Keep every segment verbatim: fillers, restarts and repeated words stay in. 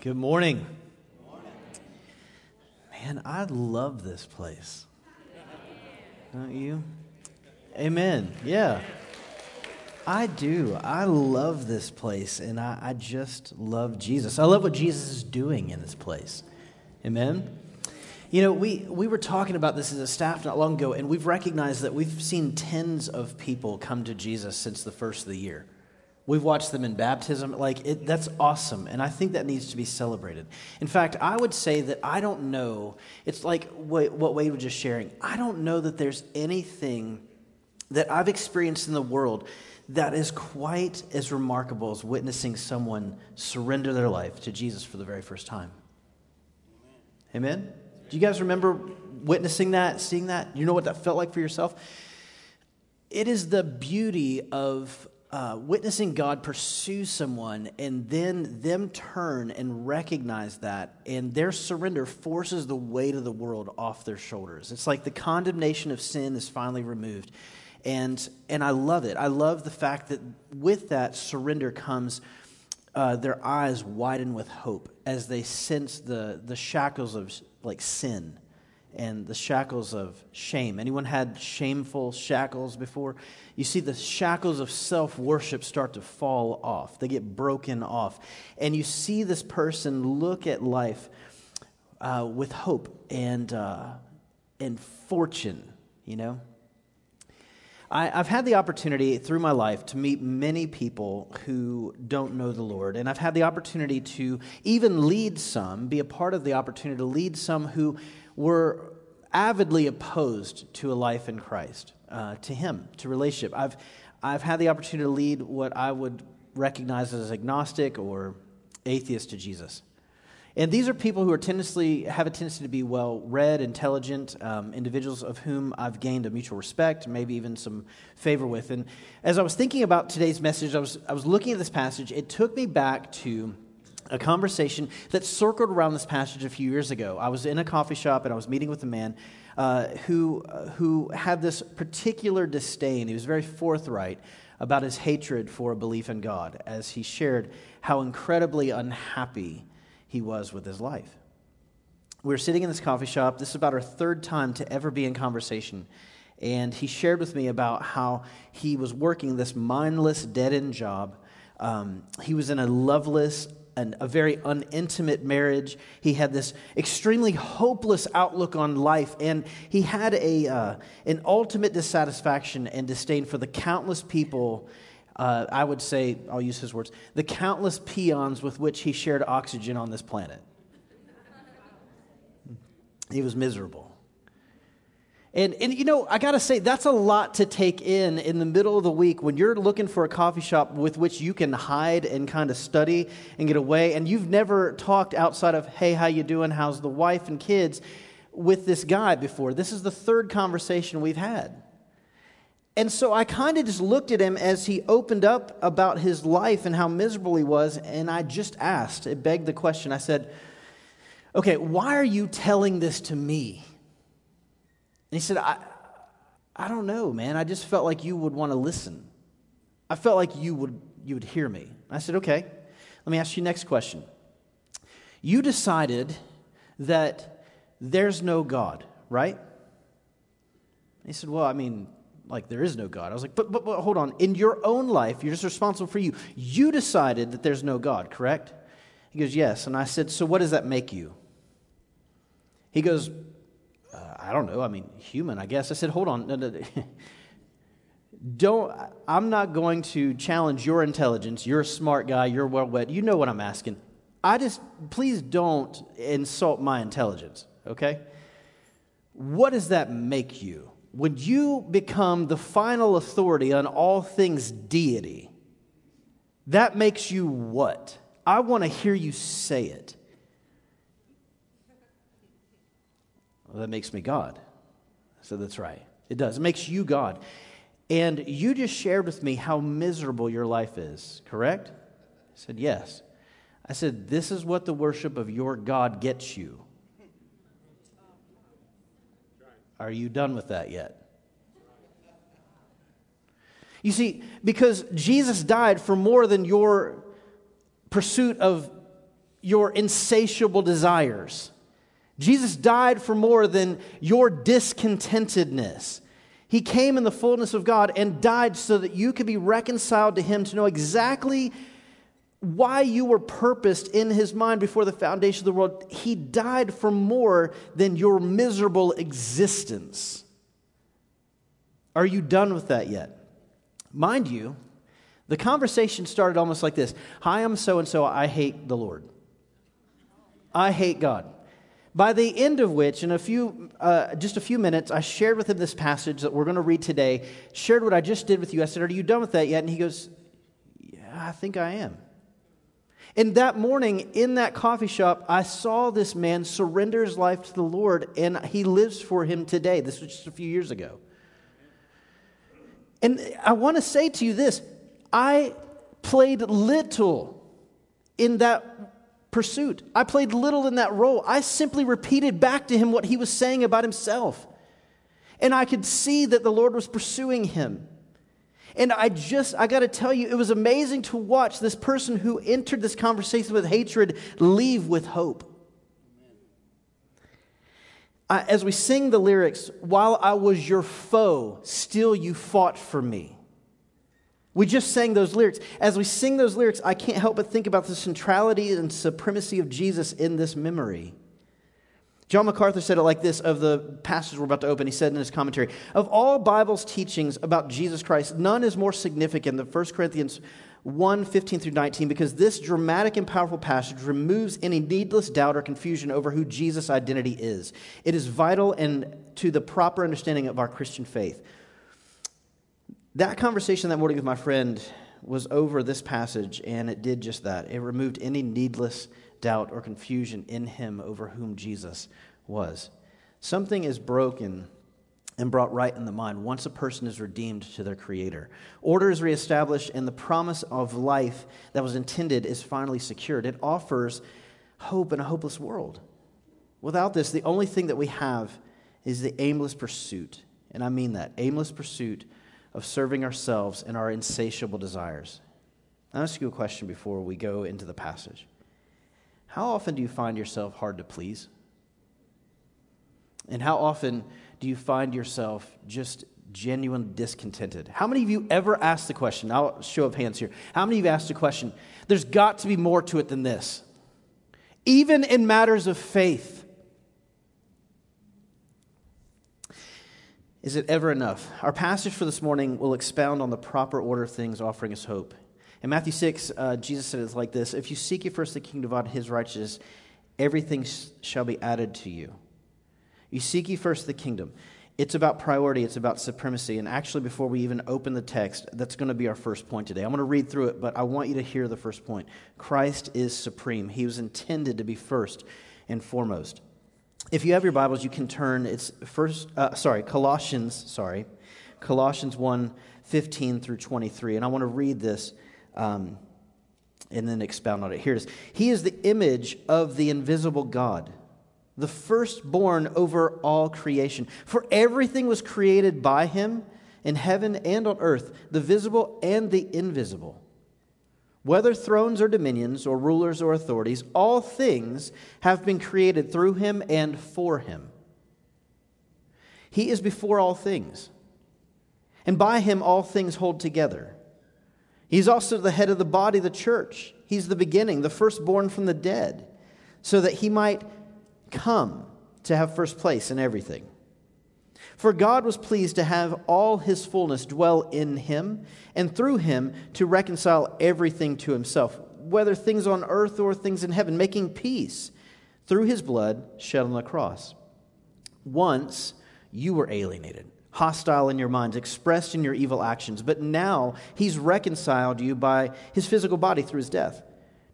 Good morning. Good morning. Man, I love this place. Don't you? Amen. Yeah. I do. I love this place, and I, I just love Jesus. I love what Jesus is doing in this place. Amen. You know, we, we were talking about this as a staff not long ago, and we've recognized that we've seen tens of people come to Jesus since the first of the year. We've watched them in baptism. Like, it, that's awesome, and I think that needs to be celebrated. In fact, I would say that I don't know. It's like what, what Wade was just sharing. I don't know that there's anything that I've experienced in the world that is quite as remarkable as witnessing someone surrender their life to Jesus for the very first time. Amen? Amen? Do you guys remember witnessing that, seeing that? You know what that felt like for yourself? It is the beauty of Uh, witnessing God pursue someone and then them turn and recognize that, and their surrender forces the weight of the world off their shoulders. It's like the condemnation of sin is finally removed, and and I love it. I love the fact that with that surrender comes uh, their eyes widen with hope as they sense the the shackles of like sin and the shackles of shame. Anyone had shameful shackles before? You see the shackles of self-worship start to fall off. They get broken off. And you see this person look at life uh, with hope and uh, and fortune, you know? I, I've had the opportunity through my life to meet many people who don't know the Lord, and I've had the opportunity to even lead some, be a part of the opportunity to lead some who were avidly opposed to a life in Christ, uh, to Him, to relationship. I've I've had the opportunity to lead what I would recognize as agnostic or atheist to Jesus, and these are people who are tendency have a tendency to be well-read, intelligent um, individuals of whom I've gained a mutual respect, maybe even some favor with. And as I was thinking about today's message, I was I was looking at this passage. It took me back to a conversation that circled around this passage a few years ago. I was in a coffee shop and I was meeting with a man uh, who uh, who had this particular disdain. He was very forthright about his hatred for a belief in God as he shared how incredibly unhappy he was with his life. We were sitting in this coffee shop. This is about our third time to ever be in conversation. And he shared with me about how he was working this mindless, dead-end job. Um, he was in a loveless, and a very unintimate marriage. He had this extremely hopeless outlook on life, and he had a uh, an ultimate dissatisfaction and disdain for the countless people, uh, I would say, I'll use his words, the countless peons with which he shared oxygen on this planet. He was miserable. And, and you know, I got to say, that's a lot to take in in the middle of the week when you're looking for a coffee shop with which you can hide and kind of study and get away. And you've never talked outside of, hey, how you doing? How's the wife and kids with this guy before? This is the third conversation we've had. And so I kind of just looked at him as he opened up about his life and how miserable he was. And I just asked, it begged the question. I said, okay, why are you telling this to me? And he said, I I don't know, man. I just felt like you would want to listen. I felt like you would you would hear me. I said, okay, let me ask you next question. You decided that there's no God, right? And he said, well, I mean, like there is no God. I was like, but, but but hold on. In your own life, you're just responsible for you. You decided that there's no God, correct? He goes, yes. And I said, so what does that make you? He goes, Uh, I don't know, I mean, human, I guess. I said, hold on, no, no, no. don't, I'm not going to challenge your intelligence. You're a smart guy, you're well-read. You know what I'm asking. I just, please don't insult my intelligence, okay? What does that make you? When you become the final authority on all things deity, that makes you what? I want to hear you say it. Well, that makes me God. I said, that's right. It does. It makes you God. And you just shared with me how miserable your life is, correct? I said, yes. I said, this is what the worship of your God gets you. Are you done with that yet? You see, because Jesus died for more than your pursuit of your insatiable desires. Jesus died for more than your discontentedness. He came in the fullness of God and died so that you could be reconciled to Him, to know exactly why you were purposed in His mind before the foundation of the world. He died for more than your miserable existence. Are you done with that yet? Mind you, the conversation started almost like this. Hi, I'm so-and-so. I hate the Lord. I hate God. By the end of which, in a few, uh, just a few minutes, I shared with him this passage that we're going to read today, shared what I just did with you. I said, are you done with that yet? And he goes, yeah, I think I am. And that morning in that coffee shop, I saw this man surrender his life to the Lord, and he lives for Him today. This was just a few years ago. And I want to say to you this, I played little in that pursuit. I played little in that role. I simply repeated back to him what he was saying about himself. And I could see that the Lord was pursuing him. And I just, I got to tell you, it was amazing to watch this person who entered this conversation with hatred leave with hope. I, as we sing the lyrics, while I was your foe, still you fought for me. We just sang those lyrics. As we sing those lyrics, I can't help but think about the centrality and supremacy of Jesus in this memory. John MacArthur said it like this of the passage we're about to open. He said in his commentary, of all Bible's teachings about Jesus Christ, none is more significant than First Corinthians one, fifteen through nineteen, because this dramatic and powerful passage removes any needless doubt or confusion over who Jesus' identity is. It is vital and to the proper understanding of our Christian faith. That conversation that morning with my friend was over this passage, and it did just that. It removed any needless doubt or confusion in him over whom Jesus was. Something is broken and brought right in the mind once a person is redeemed to their Creator. Order is reestablished, and the promise of life that was intended is finally secured. It offers hope in a hopeless world. Without this, the only thing that we have is the aimless pursuit, and I mean that, aimless pursuit of serving ourselves and our insatiable desires. I'll ask you a question before we go into the passage. How often do you find yourself hard to please? And how often do you find yourself just genuinely discontented? How many of you ever asked the question? I'll show of hands here. How many of you asked the question, there's got to be more to it than this? Even in matters of faith. Is it ever enough? Our passage for this morning will expound on the proper order of things, offering us hope. In Matthew six, uh, Jesus said it's like this, if you seek ye first the kingdom of God and His righteousness, everything sh- shall be added to you. You seek ye first the kingdom. It's about priority. It's about supremacy. And actually, before we even open the text, that's going to be our first point today. I'm going to read through it, but I want you to hear the first point. Christ is supreme. He was intended to be first and foremost. If you have your Bibles, you can turn, it's first, uh, sorry, Colossians, sorry, Colossians one, fifteen through twenty-three. And I want to read this um, and then expound on it. Here it is. He is the image of the invisible God, the firstborn over all creation. For everything was created by Him in heaven and on earth, the visible and the invisible. Whether thrones or dominions or rulers or authorities, all things have been created through Him and for Him. He is before all things, and by Him all things hold together. He's also the head of the body, the church. He's the beginning, the firstborn from the dead, so that He might come to have first place in everything. For God was pleased to have all His fullness dwell in Him, and through Him to reconcile everything to Himself, whether things on earth or things in heaven, making peace through His blood shed on the cross. Once you were alienated, hostile in your minds, expressed in your evil actions, but now He's reconciled you by His physical body through His death,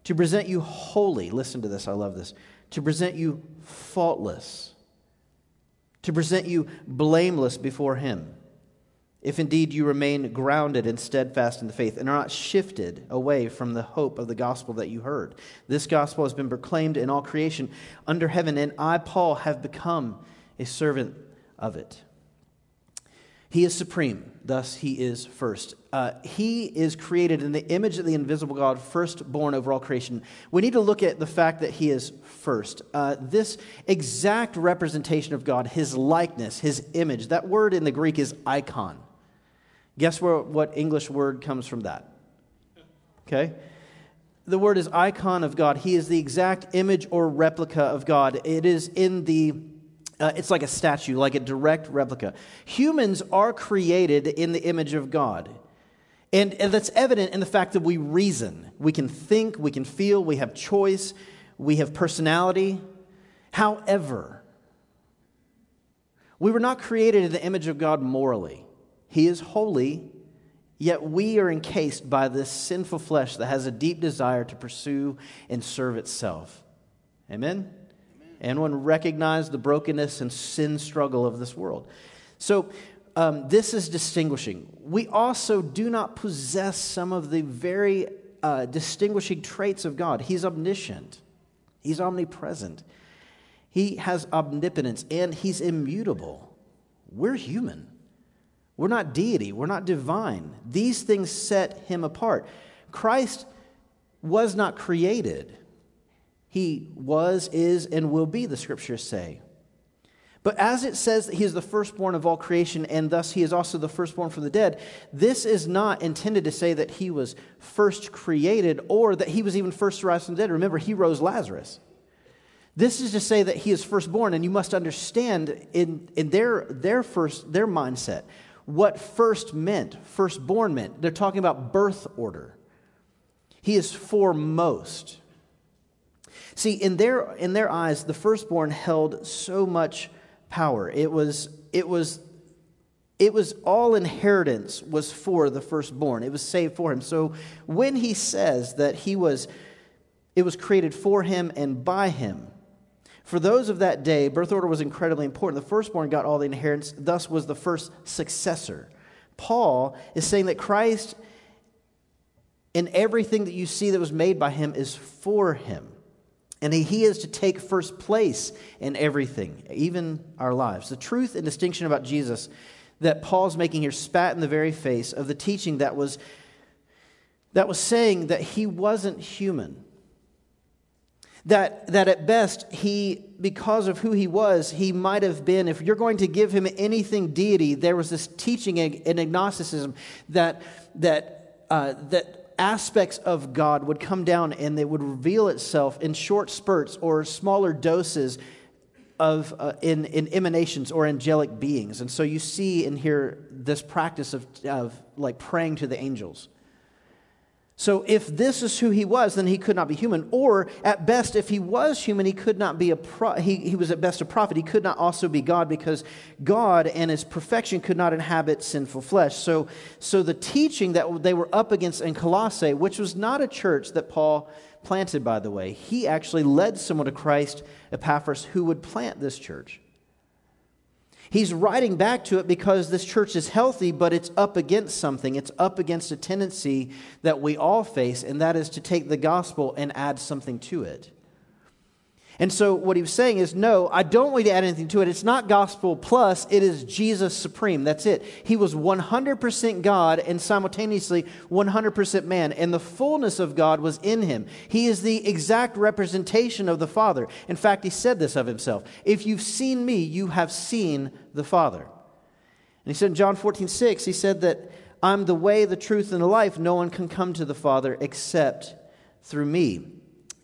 to present you holy, listen to this, I love this, to present you faultless, to present you blameless before Him, if indeed you remain grounded and steadfast in the faith and are not shifted away from the hope of the gospel that you heard. This gospel has been proclaimed in all creation under heaven, and I, Paul, have become a servant of it. He is supreme, thus he is first. Uh, he is created in the image of the invisible God, firstborn over all creation. We need to look at the fact that he is first. Uh, this exact representation of God, his likeness, his image, that word in the Greek is icon. Guess where, what English word comes from that? Okay? The word is icon of God. He is the exact image or replica of God. It is in the... Uh, it's like a statue, like a direct replica. Humans are created in the image of God. And, and that's evident in the fact that we reason. We can think, we can feel, we have choice, we have personality. However, we were not created in the image of God morally. He is holy, yet we are encased by this sinful flesh that has a deep desire to pursue and serve itself. Amen? And one recognized the brokenness and sin struggle of this world. So um, this is distinguishing. We also do not possess some of the very uh, distinguishing traits of God. He's omniscient. He's omnipresent. He has omnipotence, and he's immutable. We're human. We're not deity. We're not divine. These things set him apart. Christ was not created. He was, is, and will be, the Scriptures say. But as it says that he is the firstborn of all creation, and thus he is also the firstborn from the dead, this is not intended to say that he was first created or that he was even first to rise from the dead. Remember, he rose Lazarus. This is to say that he is firstborn, and you must understand in, in their, their, first, their mindset what first meant, firstborn meant. They're talking about birth order. He is foremost. See, in their in their eyes, the firstborn held so much power. It was it was it was all inheritance was for the firstborn. It was saved for him. So when he says that he was, it was created for him and by him. For those of that day, birth order was incredibly important. The firstborn got all the inheritance, thus was the first successor. Paul is saying that Christ and everything that you see that was made by him is for him. And he is to take first place in everything, even our lives. The truth and distinction about Jesus that Paul's making here spat in the very face of the teaching that was, that was saying that he wasn't human. That, that at best, he, because of who he was, he might have been, if you're going to give him anything deity, there was this teaching in Gnosticism that, that, uh, that, aspects of God would come down and they would reveal itself in short spurts or smaller doses of uh, in, in emanations or angelic beings. And so you see in here this practice of, of like praying to the angels. So if this is who he was, then he could not be human. Or at best, if he was human, he could not be a pro- he, he was at best a prophet. He could not also be God because God and his perfection could not inhabit sinful flesh. So, so the teaching that they were up against in Colossae, which was not a church that Paul planted, by the way, he actually led someone to Christ, Epaphras, who would plant this church. He's writing back to it because this church is healthy, but it's up against something. It's up against a tendency that we all face, and that is to take the gospel and add something to it. And so what he was saying is, no, I don't want you to add anything to it. It's not gospel plus, it is Jesus supreme. That's it. He was one hundred percent God and simultaneously one hundred percent man. And the fullness of God was in him. He is the exact representation of the Father. In fact, he said this of himself. If you've seen me, you have seen the Father. And he said in John fourteen six, he said that I'm the way, the truth, and the life. No one can come to the Father except through me.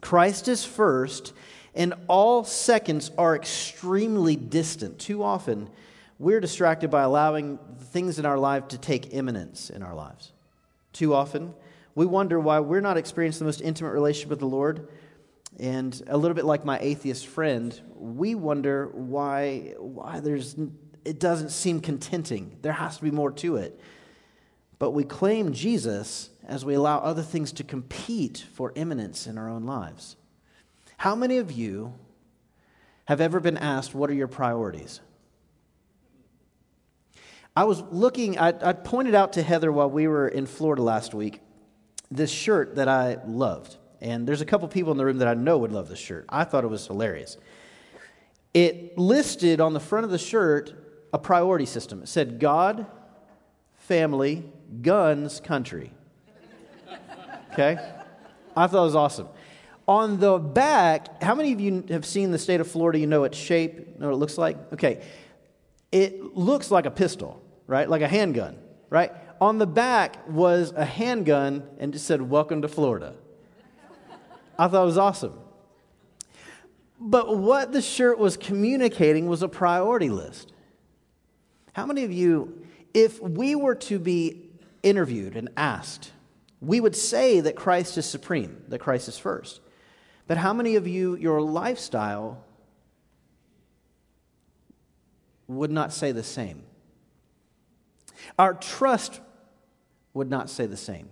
Christ is first. And all seconds are extremely distant. Too often, we're distracted by allowing things in our life to take eminence in our lives. Too often, we wonder why we're not experiencing the most intimate relationship with the Lord. And a little bit like my atheist friend, we wonder why why there's it doesn't seem contenting. There has to be more to it. But we claim Jesus as we allow other things to compete for eminence in our own lives. How many of you have ever been asked, what are your priorities? I was looking, I, I pointed out to Heather while we were in Florida last week, this shirt that I loved. And there's a couple people in the room that I know would love this shirt. I thought it was hilarious. It listed on the front of the shirt a priority system. It said God, family, guns, country. Okay? I thought it was awesome. On the back, how many of you have seen the state of Florida? You know its shape, know what it looks like? Okay. It looks like a pistol, right? Like a handgun, right? On the back was a handgun and just said, "Welcome to Florida." I thought it was awesome. But what the shirt was communicating was a priority list. How many of you, if we were to be interviewed and asked, we would say that Christ is supreme, that Christ is first. But how many of you, your lifestyle would not say the same? Our trust would not say the same.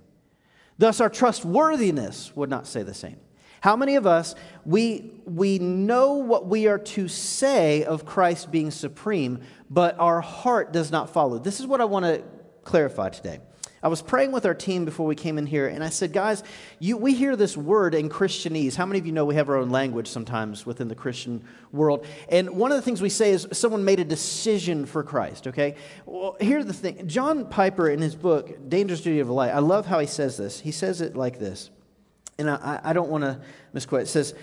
Thus, our trustworthiness would not say the same. How many of us, we, we know what we are to say of Christ being supreme, but our heart does not follow? This is what I want to clarify today. I was praying with our team before we came in here, and I said, guys, you, we hear this word in Christianese. How many of you know we have our own language sometimes within the Christian world? And one of the things we say is someone made a decision for Christ, okay? Well, here's the thing. John Piper, in his book, Dangerous Duty of Delight, I love how he says this. He says it like this, and I, I don't want to misquote. It says,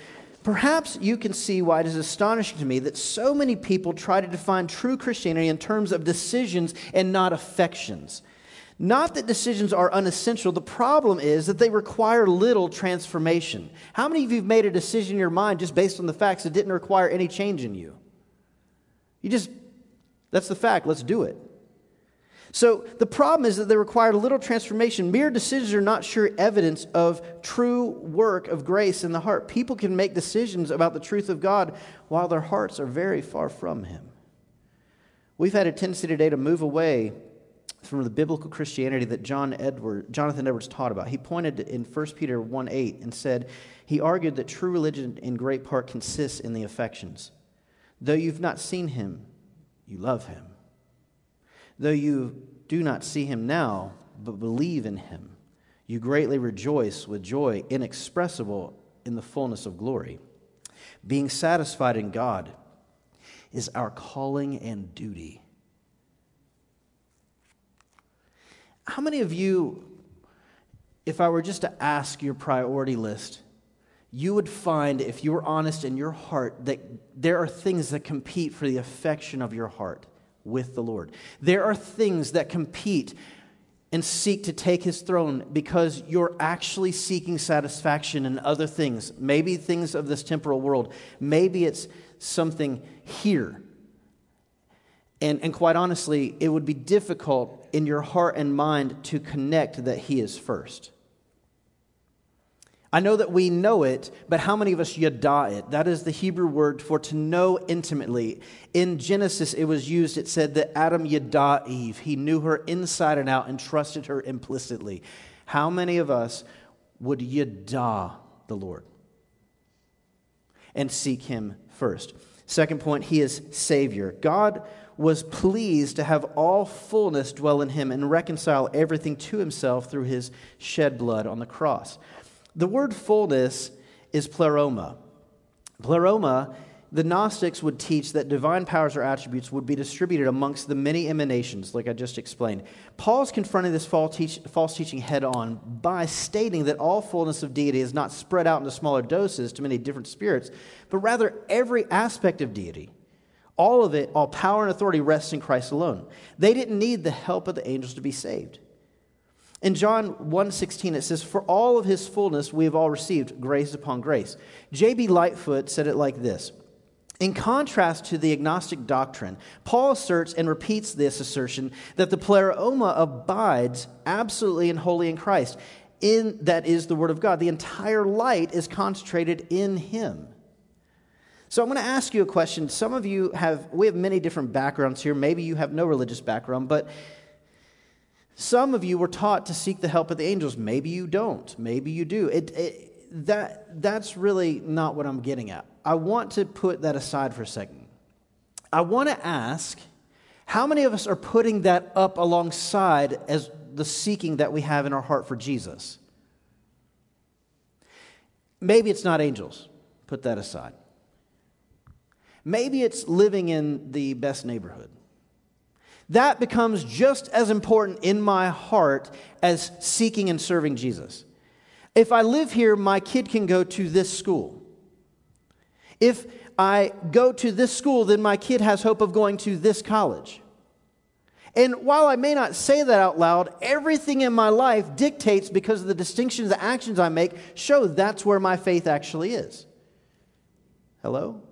"Perhaps you can see why it is astonishing to me that so many people try to define true Christianity in terms of decisions and not affections. Not that decisions are unessential. The problem is that they require little transformation." How many of you have made a decision in your mind just based on the facts that didn't require any change in you? You just, that's the fact, let's do it. So the problem is that they require little transformation. Mere decisions are not sure evidence of true work of grace in the heart. People can make decisions about the truth of God while their hearts are very far from Him. We've had a tendency today to move away from the biblical Christianity that John Edward, Jonathan Edwards taught about. He pointed in First Peter one eight and said, he argued that true religion in great part consists in the affections. Though you've not seen Him, you love Him. Though you do not see Him now, but believe in Him, you greatly rejoice with joy inexpressible in the fullness of glory. Being satisfied in God is our calling and duty. How many of you, if I were just to ask your priority list, you would find, if you were honest in your heart, that there are things that compete for the affection of your heart with the Lord. There are things that compete and seek to take His throne because you're actually seeking satisfaction in other things, maybe things of this temporal world. Maybe it's something here. And, and quite honestly, it would be difficult in your heart and mind to connect that He is first. I know that we know it, but how many of us yada it? That is the Hebrew word for to know intimately. In Genesis, it was used, it said that Adam yada Eve. He knew her inside and out and trusted her implicitly. How many of us would yada the Lord and seek Him first? Second point, He is Savior. God was pleased to have all fullness dwell in Him and reconcile everything to Himself through His shed blood on the cross. The word fullness is pleroma. Pleroma, the Gnostics would teach that divine powers or attributes would be distributed amongst the many emanations, like I just explained. Paul's confronting this false teaching head-on by stating that all fullness of deity is not spread out into smaller doses to many different spirits, but rather every aspect of deity. All of it, all power and authority rests in Christ alone. They didn't need the help of the angels to be saved. In John one sixteen, it says, "For all of His fullness we have all received, grace upon grace." J B Lightfoot said it like this. In contrast to the agnostic doctrine, Paul asserts and repeats this assertion that the pleroma abides absolutely and wholly in Christ. In that is the Word of God. The entire light is concentrated in Him. So I'm going to ask you a question. Some of you have, we have many different backgrounds here. Maybe you have no religious background, but some of you were taught to seek the help of the angels. Maybe you don't. Maybe you do. It, it, that, that's really not what I'm getting at. I want to put that aside for a second. I want to ask, how many of us are putting that up alongside as the seeking that we have in our heart for Jesus? Maybe it's not angels. Put that aside. Maybe it's living in the best neighborhood. that becomes just as important in my heart as seeking and serving Jesus. If I live here, my kid can go to this school. If I go to this school, then my kid has hope of going to this college. And while I may not say that out loud, everything in my life dictates, because of the distinctions, the actions I make, show that's where my faith actually is. Hello?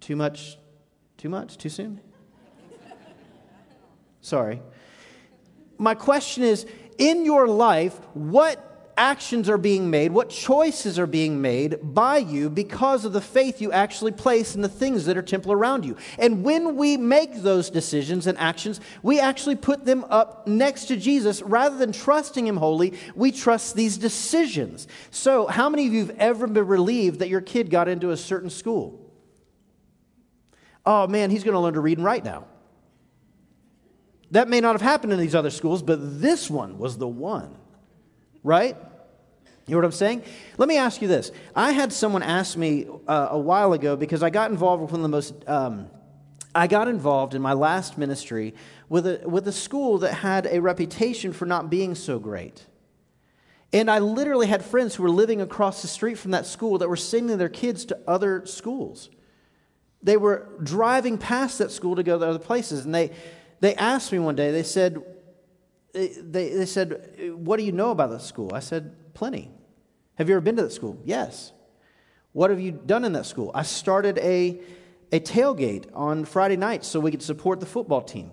Too much? Too much? Too soon? Sorry. My question is, in your life, what actions are being made, what choices are being made by you because of the faith you actually place in the things that are temporal around you? And when we make those decisions and actions, we actually put them up next to Jesus. Rather than trusting Him wholly, we trust these decisions. So how many of you have ever been relieved that your kid got into a certain school? Oh man, he's going to learn to read and write now. That may not have happened in these other schools, but this one was the one, right? You know what I'm saying? Let me ask you this. I had someone ask me uh, a while ago, because I got involved with one of the most, um, I got involved in my last ministry with a, with a school that had a reputation for not being so great. And I literally had friends who were living across the street from that school that were sending their kids to other schools. They were driving past that school to go to other places, and they they asked me one day, they said, they, they said, what do you know about the school? I said, plenty. Have you ever been to that school? Yes. What have you done in that school? I started a, a tailgate on Friday nights so we could support the football team,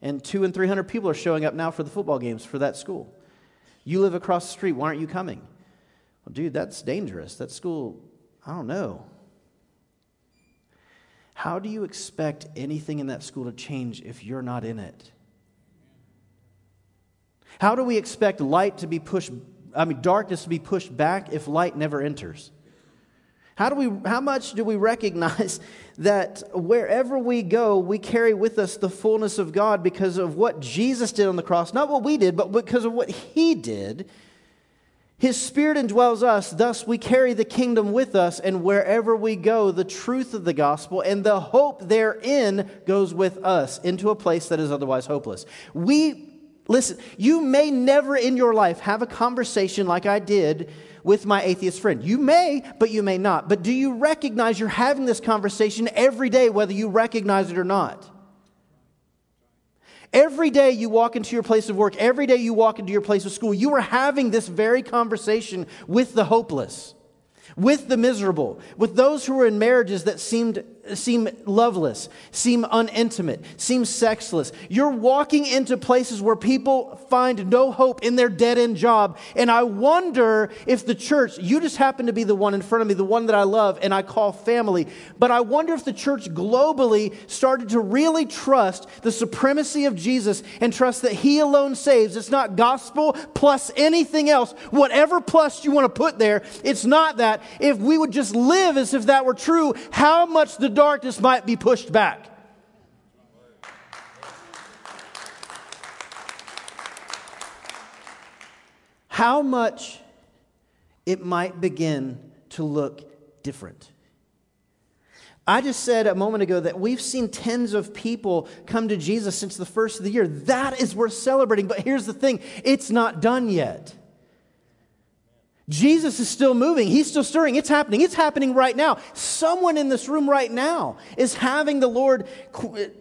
and two and three hundred people are showing up now for the football games for that school. You live across the street, why aren't you coming? Well, dude, that's dangerous. That school, I don't know. How do you expect anything in that school to change if you're not in it? How do we expect light to be pushed, I mean, darkness to be pushed back if light never enters? How do we, how much do we recognize that wherever we go, we carry with us the fullness of God because of what Jesus did on the cross? Not what we did, but because of what He did. His Spirit indwells us, thus we carry the kingdom with us, and wherever we go, the truth of the gospel and the hope therein goes with us into a place that is otherwise hopeless. We, listen, you may never in your life have a conversation like I did with my atheist friend. You may, but you may not. But do you recognize you're having this conversation every day, whether you recognize it or not? Every day you walk into your place of work, every day you walk into your place of school, you are having this very conversation with the hopeless, with the miserable, with those who are in marriages that seemed, seem loveless, seem unintimate, seem sexless. You're walking into places where people find no hope in their dead-end job. And I wonder if the church, you just happen to be the one in front of me, the one that I love and I call family, but I wonder if the church globally started to really trust the supremacy of Jesus and trust that He alone saves. It's not gospel plus anything else. Whatever plus you want to put there, it's not that. If we would just live as if that were true, how much the darkness might be pushed back. How much it might begin to look different. I just said a moment ago that we've seen tens of people come to Jesus since the first of the year. That is worth celebrating. But here's the thing, it's not done yet. Jesus is still moving. He's still stirring. It's happening. It's happening right now. Someone in this room right now is having the Lord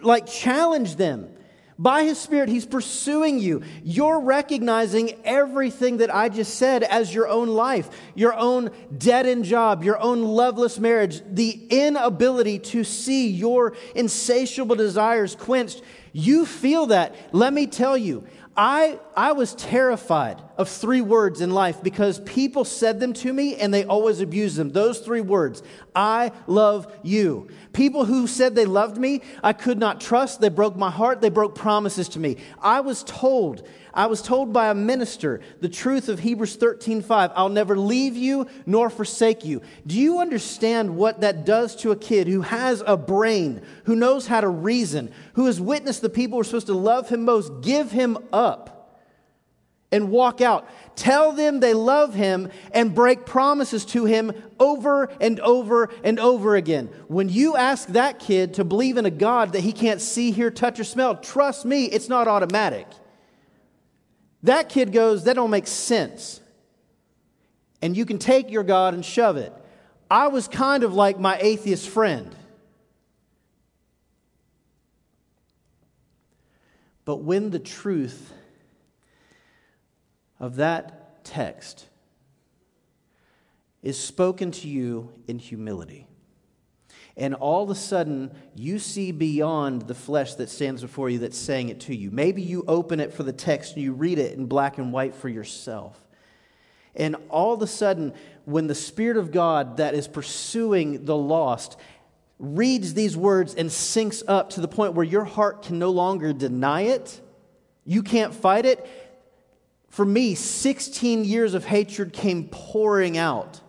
like challenge them. By His Spirit, He's pursuing you. You're recognizing everything that I just said as your own life, your own dead-end job, your own loveless marriage, the inability to see your insatiable desires quenched. You feel that. Let me tell you, I, I was terrified of three words in life because people said them to me and they always abused them. Those three words, I love you. People who said they loved me, I could not trust. They broke my heart. They broke promises to me. I was told, I was told by a minister the truth of Hebrews thirteen five, I'll never leave you nor forsake you. Do you understand what that does to a kid who has a brain, who knows how to reason, who has witnessed the people who are supposed to love him most give him up? and walk out. Tell them they love him and break promises to him over and over and over again. When you ask that kid to believe in a God that he can't see, hear, touch, or smell, trust me, it's not automatic. That kid goes, that don't make sense. And you can take your God and shove it. I was kind of like my atheist friend. But when the truth of that text is spoken to you in humility, and all of a sudden you see beyond the flesh that stands before you that's saying it to you. Maybe you open it for the text and you read it in black and white for yourself. And all of a sudden, when the Spirit of God that is pursuing the lost reads these words and sinks up to the point where your heart can no longer deny it, you can't fight it. For me, sixteen years of hatred came pouring out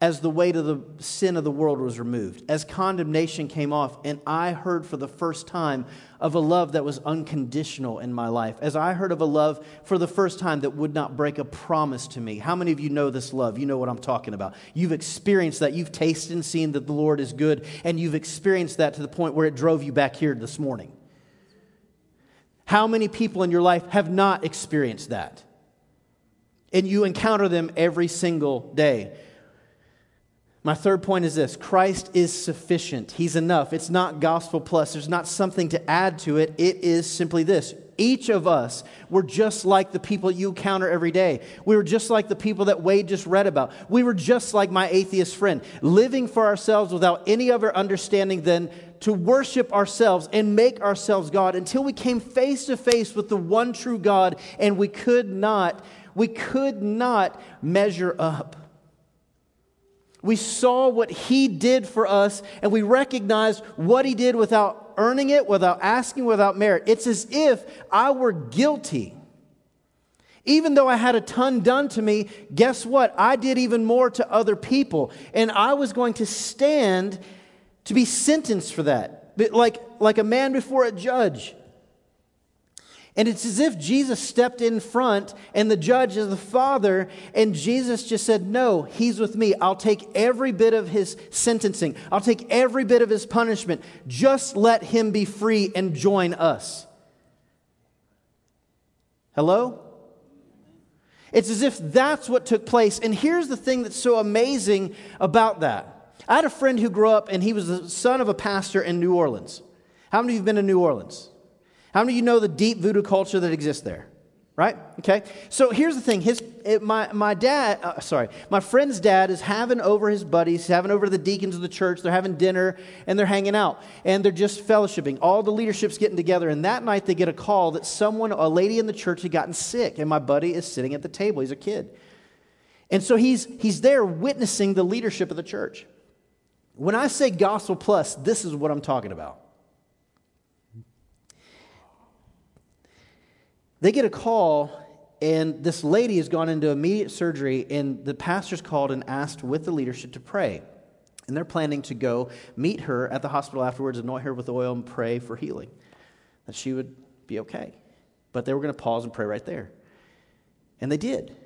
as the weight of the sin of the world was removed, as condemnation came off, and I heard for the first time of a love that was unconditional in my life, as I heard of a love for the first time that would not break a promise to me. How many of you know this love? You know what I'm talking about. You've experienced that. You've tasted and seen that the Lord is good, and you've experienced that to the point where it drove you back here this morning. How many people in your life have not experienced that? And you encounter them every single day. My third point is this: Christ is sufficient. He's enough. It's not gospel plus. There's not something to add to it. It is simply this. Each of us, we're just like the people you encounter every day. We were just like the people that Wade just read about. We were just like my atheist friend, living for ourselves without any other understanding than to worship ourselves and make ourselves God, until we came face to face with the one true God, and we could not, we could not measure up. We saw what He did for us, and we recognized what He did without earning it, without asking, without merit. It's as if I were guilty. Even though I had a ton done to me, guess what? I did even more to other people, and I was going to stand to be sentenced for that, like, like a man before a judge. And it's as if Jesus stepped in front, and the judge is the Father, and Jesus just said, no, He's with me. I'll take every bit of His sentencing. I'll take every bit of His punishment. Just let Him be free and join us. Hello? It's as if that's what took place. And here's the thing that's so amazing about that. I had a friend who grew up, and he was the son of a pastor in New Orleans. How many of you have been to New Orleans? How many of you know the deep voodoo culture that exists there? Right? Okay. So here's the thing. His it, my my dad, uh, sorry, my friend's dad is having over his buddies, having over the deacons of the church. They're having dinner, and they're hanging out, and they're just fellowshipping. All the leadership's getting together, and that night they get a call that someone, a lady in the church, had gotten sick, and my buddy is sitting at the table. He's a kid. And so he's he's there witnessing the leadership of the church. When I say gospel plus, this is what I'm talking about. They get a call, and this lady has gone into immediate surgery, and the pastor's called and asked with the leadership to pray. And they're planning to go meet her at the hospital afterwards, anoint her with oil, and pray for healing, that she would be okay. But they were going to pause and pray right there. And they did.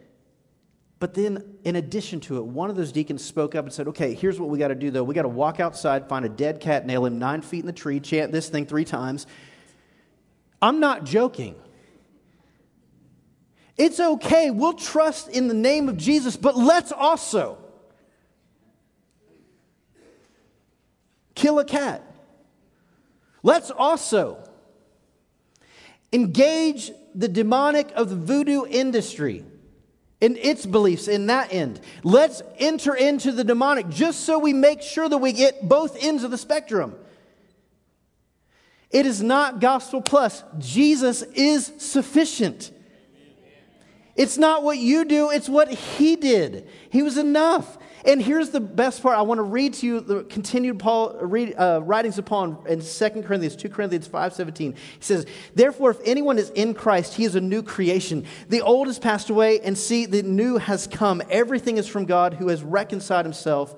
But then, in addition to it, one of those deacons spoke up and said, okay, here's what we got to do, though. We got to walk outside, find a dead cat, nail him nine feet in the tree, chant this thing three times. I'm not joking. It's okay, we'll trust in the name of Jesus, but let's also kill a cat. Let's also engage the demonic of the voodoo industry and its beliefs in that end. Let's enter into the demonic just so we make sure that we get both ends of the spectrum. It is not gospel plus. Jesus is sufficient. It's not what you do, it's what He did. He was enough. And here's the best part. I want to read to you the continued Paul, uh, writings of Paul in Second Corinthians, Second Corinthians five seventeen. He says, therefore, if anyone is in Christ, he is a new creation. The old has passed away, and see, the new has come. Everything is from God, who has reconciled Himself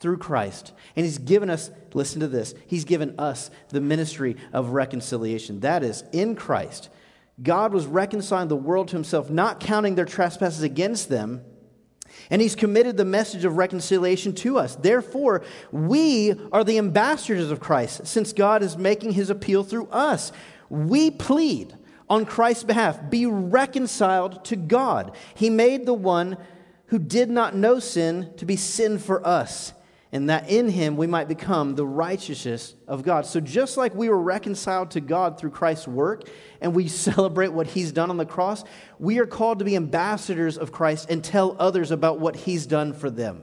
through Christ. And He's given us, listen to this, He's given us the ministry of reconciliation. That is, in Christ, God was reconciling the world to himself, not counting their trespasses against them. And he's committed the message of reconciliation to us. Therefore, we are the ambassadors of Christ, since God is making his appeal through us. We plead on Christ's behalf, be reconciled to God. He made the one who did not know sin to be sin for us, and that in him we might become the righteousness of God. So just like we were reconciled to God through Christ's work, and we celebrate what he's done on the cross, we are called to be ambassadors of Christ and tell others about what he's done for them.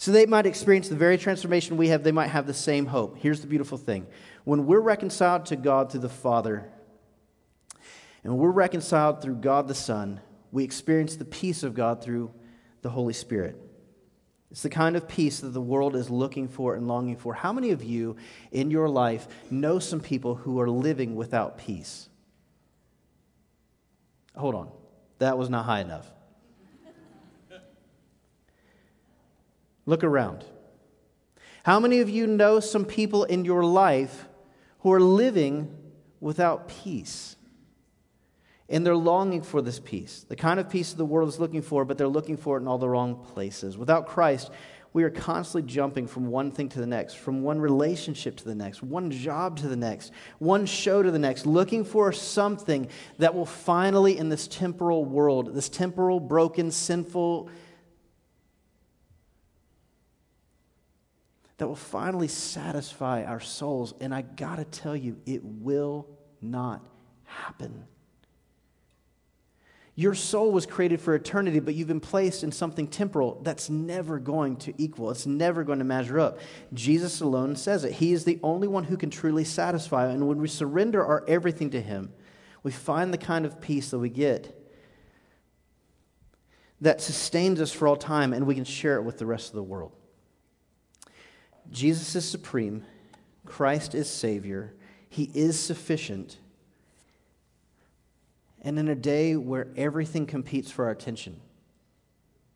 So they might experience the very transformation we have. They might have the same hope. Here's the beautiful thing. When we're reconciled to God through the Father, and when we're reconciled through God the Son, we experience the peace of God through the Holy Spirit. It's the kind of peace that the world is looking for and longing for. How many of you in your life know some people who are living without peace? Hold on. That was not high enough. Look around. How many of you know some people in your life who are living without peace? And they're longing for this peace, the kind of peace the world is looking for, but they're looking for it in all the wrong places. Without Christ, we are constantly jumping from one thing to the next, from one relationship to the next, one job to the next, one show to the next, looking for something that will finally, in this temporal world, this temporal, broken, sinful, that will finally satisfy our souls. And I gotta tell you, it will not happen. Your soul was created for eternity, but you've been placed in something temporal that's never going to equal. It's never going to measure up. Jesus alone says it. He is the only one who can truly satisfy. And when we surrender our everything to him, we find the kind of peace that we get that sustains us for all time, and we can share it with the rest of the world. Jesus is supreme. Christ is Savior. He is sufficient. And in a day where everything competes for our attention,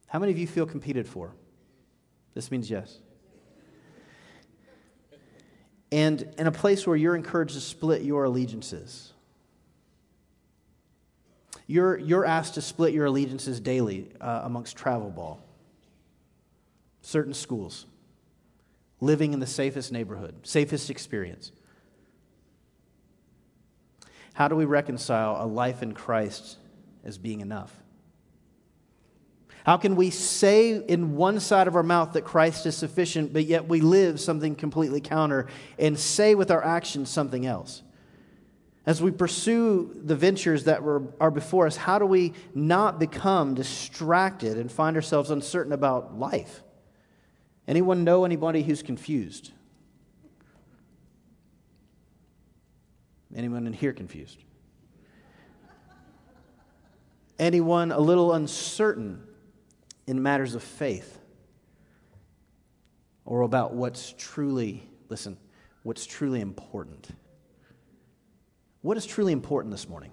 how many of you feel competed for? This means yes. And in a place where you're encouraged to split your allegiances, you're, you're asked to split your allegiances daily uh, amongst travel ball, certain schools, living in the safest neighborhood, safest experience. How do we reconcile a life in Christ as being enough? How can we say in one side of our mouth that Christ is sufficient, but yet we live something completely counter and say with our actions something else? As we pursue the ventures that are before us, how do we not become distracted and find ourselves uncertain about life? Anyone know anybody who's confused? Anyone in here confused? Anyone a little uncertain in matters of faith or about what's truly, listen, what's truly important? What is truly important this morning?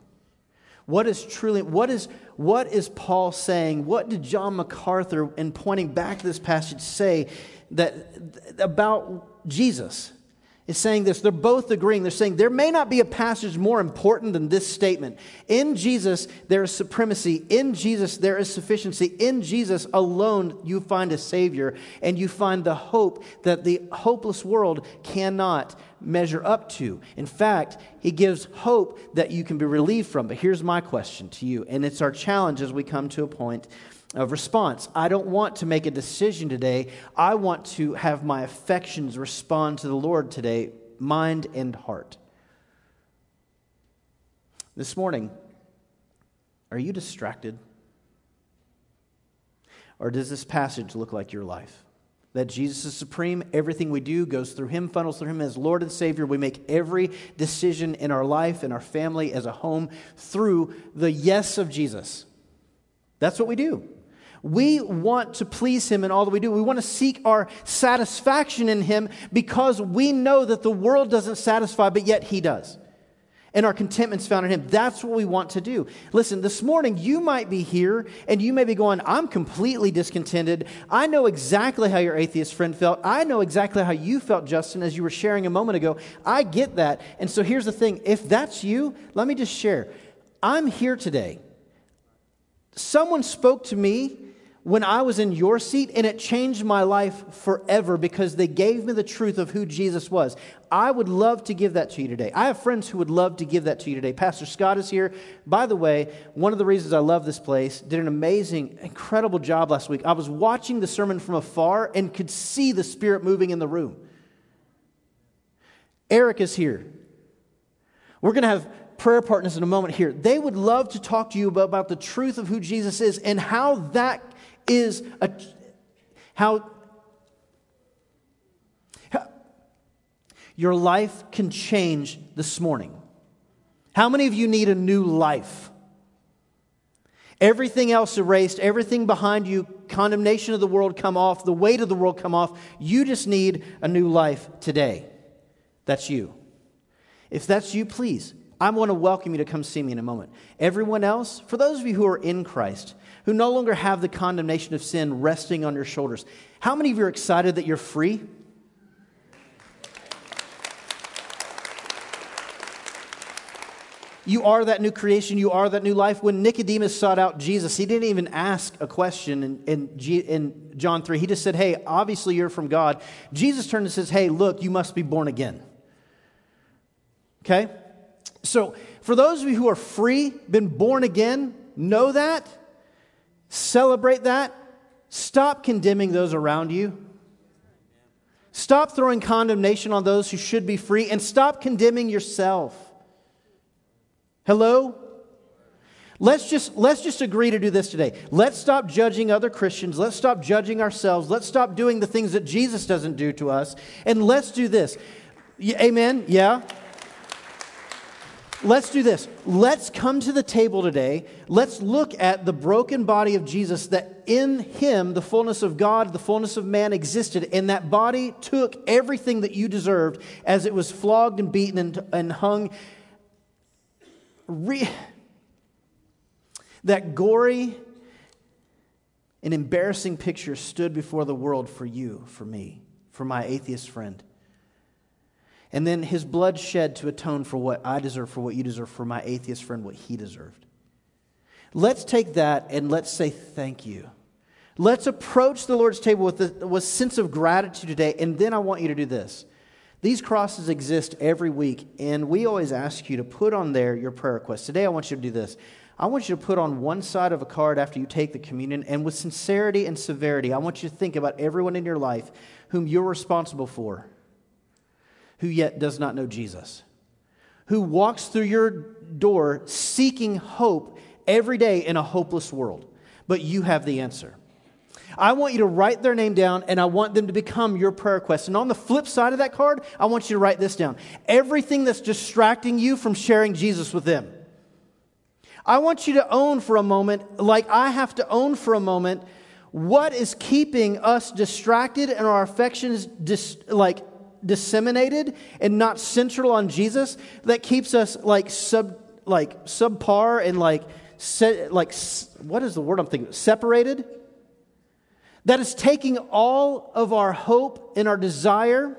What is truly, what is, what is Paul saying? What did John MacArthur, in pointing back to this passage, say that about Jesus? Is saying this, they're both agreeing. They're saying there may not be a passage more important than this statement. In Jesus, there is supremacy. In Jesus, there is sufficiency. In Jesus alone, you find a Savior, and you find the hope that the hopeless world cannot measure up to. In fact, he gives hope that you can be relieved from. But here's my question to you, and it's our challenge as we come to a point of response. I don't want to make a decision today. I want to have my affections respond to the Lord today, mind and heart. This morning, are you distracted? Or does this passage look like your life? That Jesus is supreme, everything we do goes through him, funnels through him as Lord and Savior. We make every decision in our life, in our family, as a home, through the yes of Jesus. That's what we do. We want to please him in all that we do. We want to seek our satisfaction in him because we know that the world doesn't satisfy, but yet he does. and our contentment's found in him. That's what we want to do. Listen, this morning you might be here and you may be going, I'm completely discontented. I know exactly how your atheist friend felt. I know exactly how you felt, Justin, as you were sharing a moment ago. I get that. And so here's the thing. If that's you, let me just share. I'm here today. Someone spoke to me when I was in your seat, and it changed my life forever because they gave me the truth of who Jesus was. I would love to give that to you today. I have friends who would love to give that to you today. Pastor Scott is here. By the way, one of the reasons I love this place, did an amazing, incredible job last week. I was watching the sermon from afar and could see the Spirit moving in the room. Eric is here. We're going to have prayer partners in a moment here. They would love to talk to you about, about the truth of who Jesus is and how that is a how, how your life can change this morning. How many of you need a new life? Everything else erased, everything behind you, condemnation of the world come off, the weight of the world come off. You just need a new life today. That's you. If that's you, please, I want to welcome you to come see me in a moment. Everyone else, for those of you who are in Christ, who no longer have the condemnation of sin resting on your shoulders, how many of you are excited that you're free? You are that new creation. You are that new life. When Nicodemus sought out Jesus, he didn't even ask a question in, in, G, in John three. He just said, hey, obviously you're from God. Jesus turned and says, hey, look, you must be born again. Okay? So, for those of you who are free, been born again, know that, celebrate that, stop condemning those around you, stop throwing condemnation on those who should be free, and stop condemning yourself. Hello? Let's just, let's just agree to do this today. Let's stop judging other Christians. Let's stop judging ourselves. Let's stop doing the things that Jesus doesn't do to us, and let's do this. Amen? Yeah? Let's do this. Let's come to the table today. Let's look at the broken body of Jesus, that in him, the fullness of God, the fullness of man existed, and that body took everything that you deserved as it was flogged and beaten and, and hung. Re- that gory and embarrassing picture stood before the world for you, for me, for my atheist friend. And then his blood shed to atone for what I deserve, for what you deserve, for my atheist friend, what he deserved. Let's take that and let's say thank you. Let's approach the Lord's table with a with sense of gratitude today. And then I want you to do this. These crosses exist every week, and we always ask you to put on there your prayer requests. Today I want you to do this. I want you to put on one side of a card after you take the communion, and with sincerity and severity, I want you to think about everyone in your life whom you're responsible for, who yet does not know Jesus, who walks through your door seeking hope every day in a hopeless world. But you have the answer. I want you to write their name down, and I want them to become your prayer request. And on the flip side of that card, I want you to write this down. Everything that's distracting you from sharing Jesus with them. I want you to own for a moment, like I have to own for a moment, what is keeping us distracted and our affections dis- like disseminated and not central on Jesus, that keeps us like sub like subpar and like se- like what is the word I'm thinking separated, that is taking all of our hope and our desire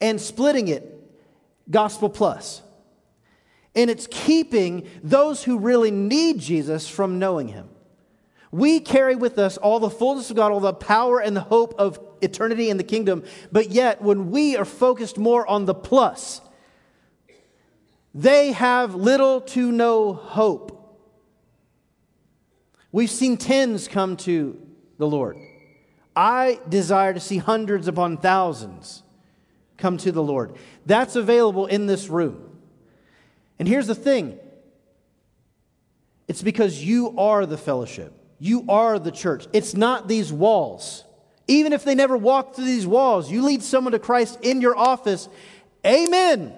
and splitting it gospel plus, and it's keeping those who really need Jesus from knowing him. We carry with us all the fullness of God, all the power and the hope of eternity in the kingdom, but yet when we are focused more on the plus, they have little to no hope. We've seen tens come to the Lord. I desire to see hundreds upon thousands come to the Lord. That's available in this room. And here's the thing. It's because you are the fellowship. You are the church. It's not these walls. Even if they never walk through these walls, you lead someone to Christ in your office. Amen.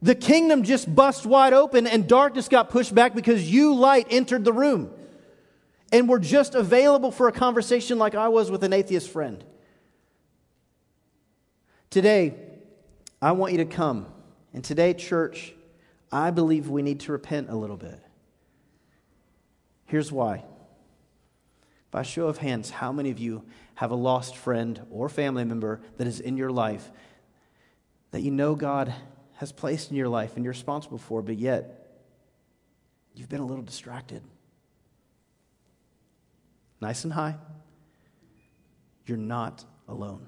The kingdom just bust wide open and darkness got pushed back because you, light, entered the room. And we're just available for a conversation like I was with an atheist friend. Today, I want you to come. And today, church, I believe we need to repent a little bit. Here's why. By show of hands, how many of you have a lost friend or family member that is in your life that you know God has placed in your life and you're responsible for, but yet you've been a little distracted? Nice and high. You're not alone.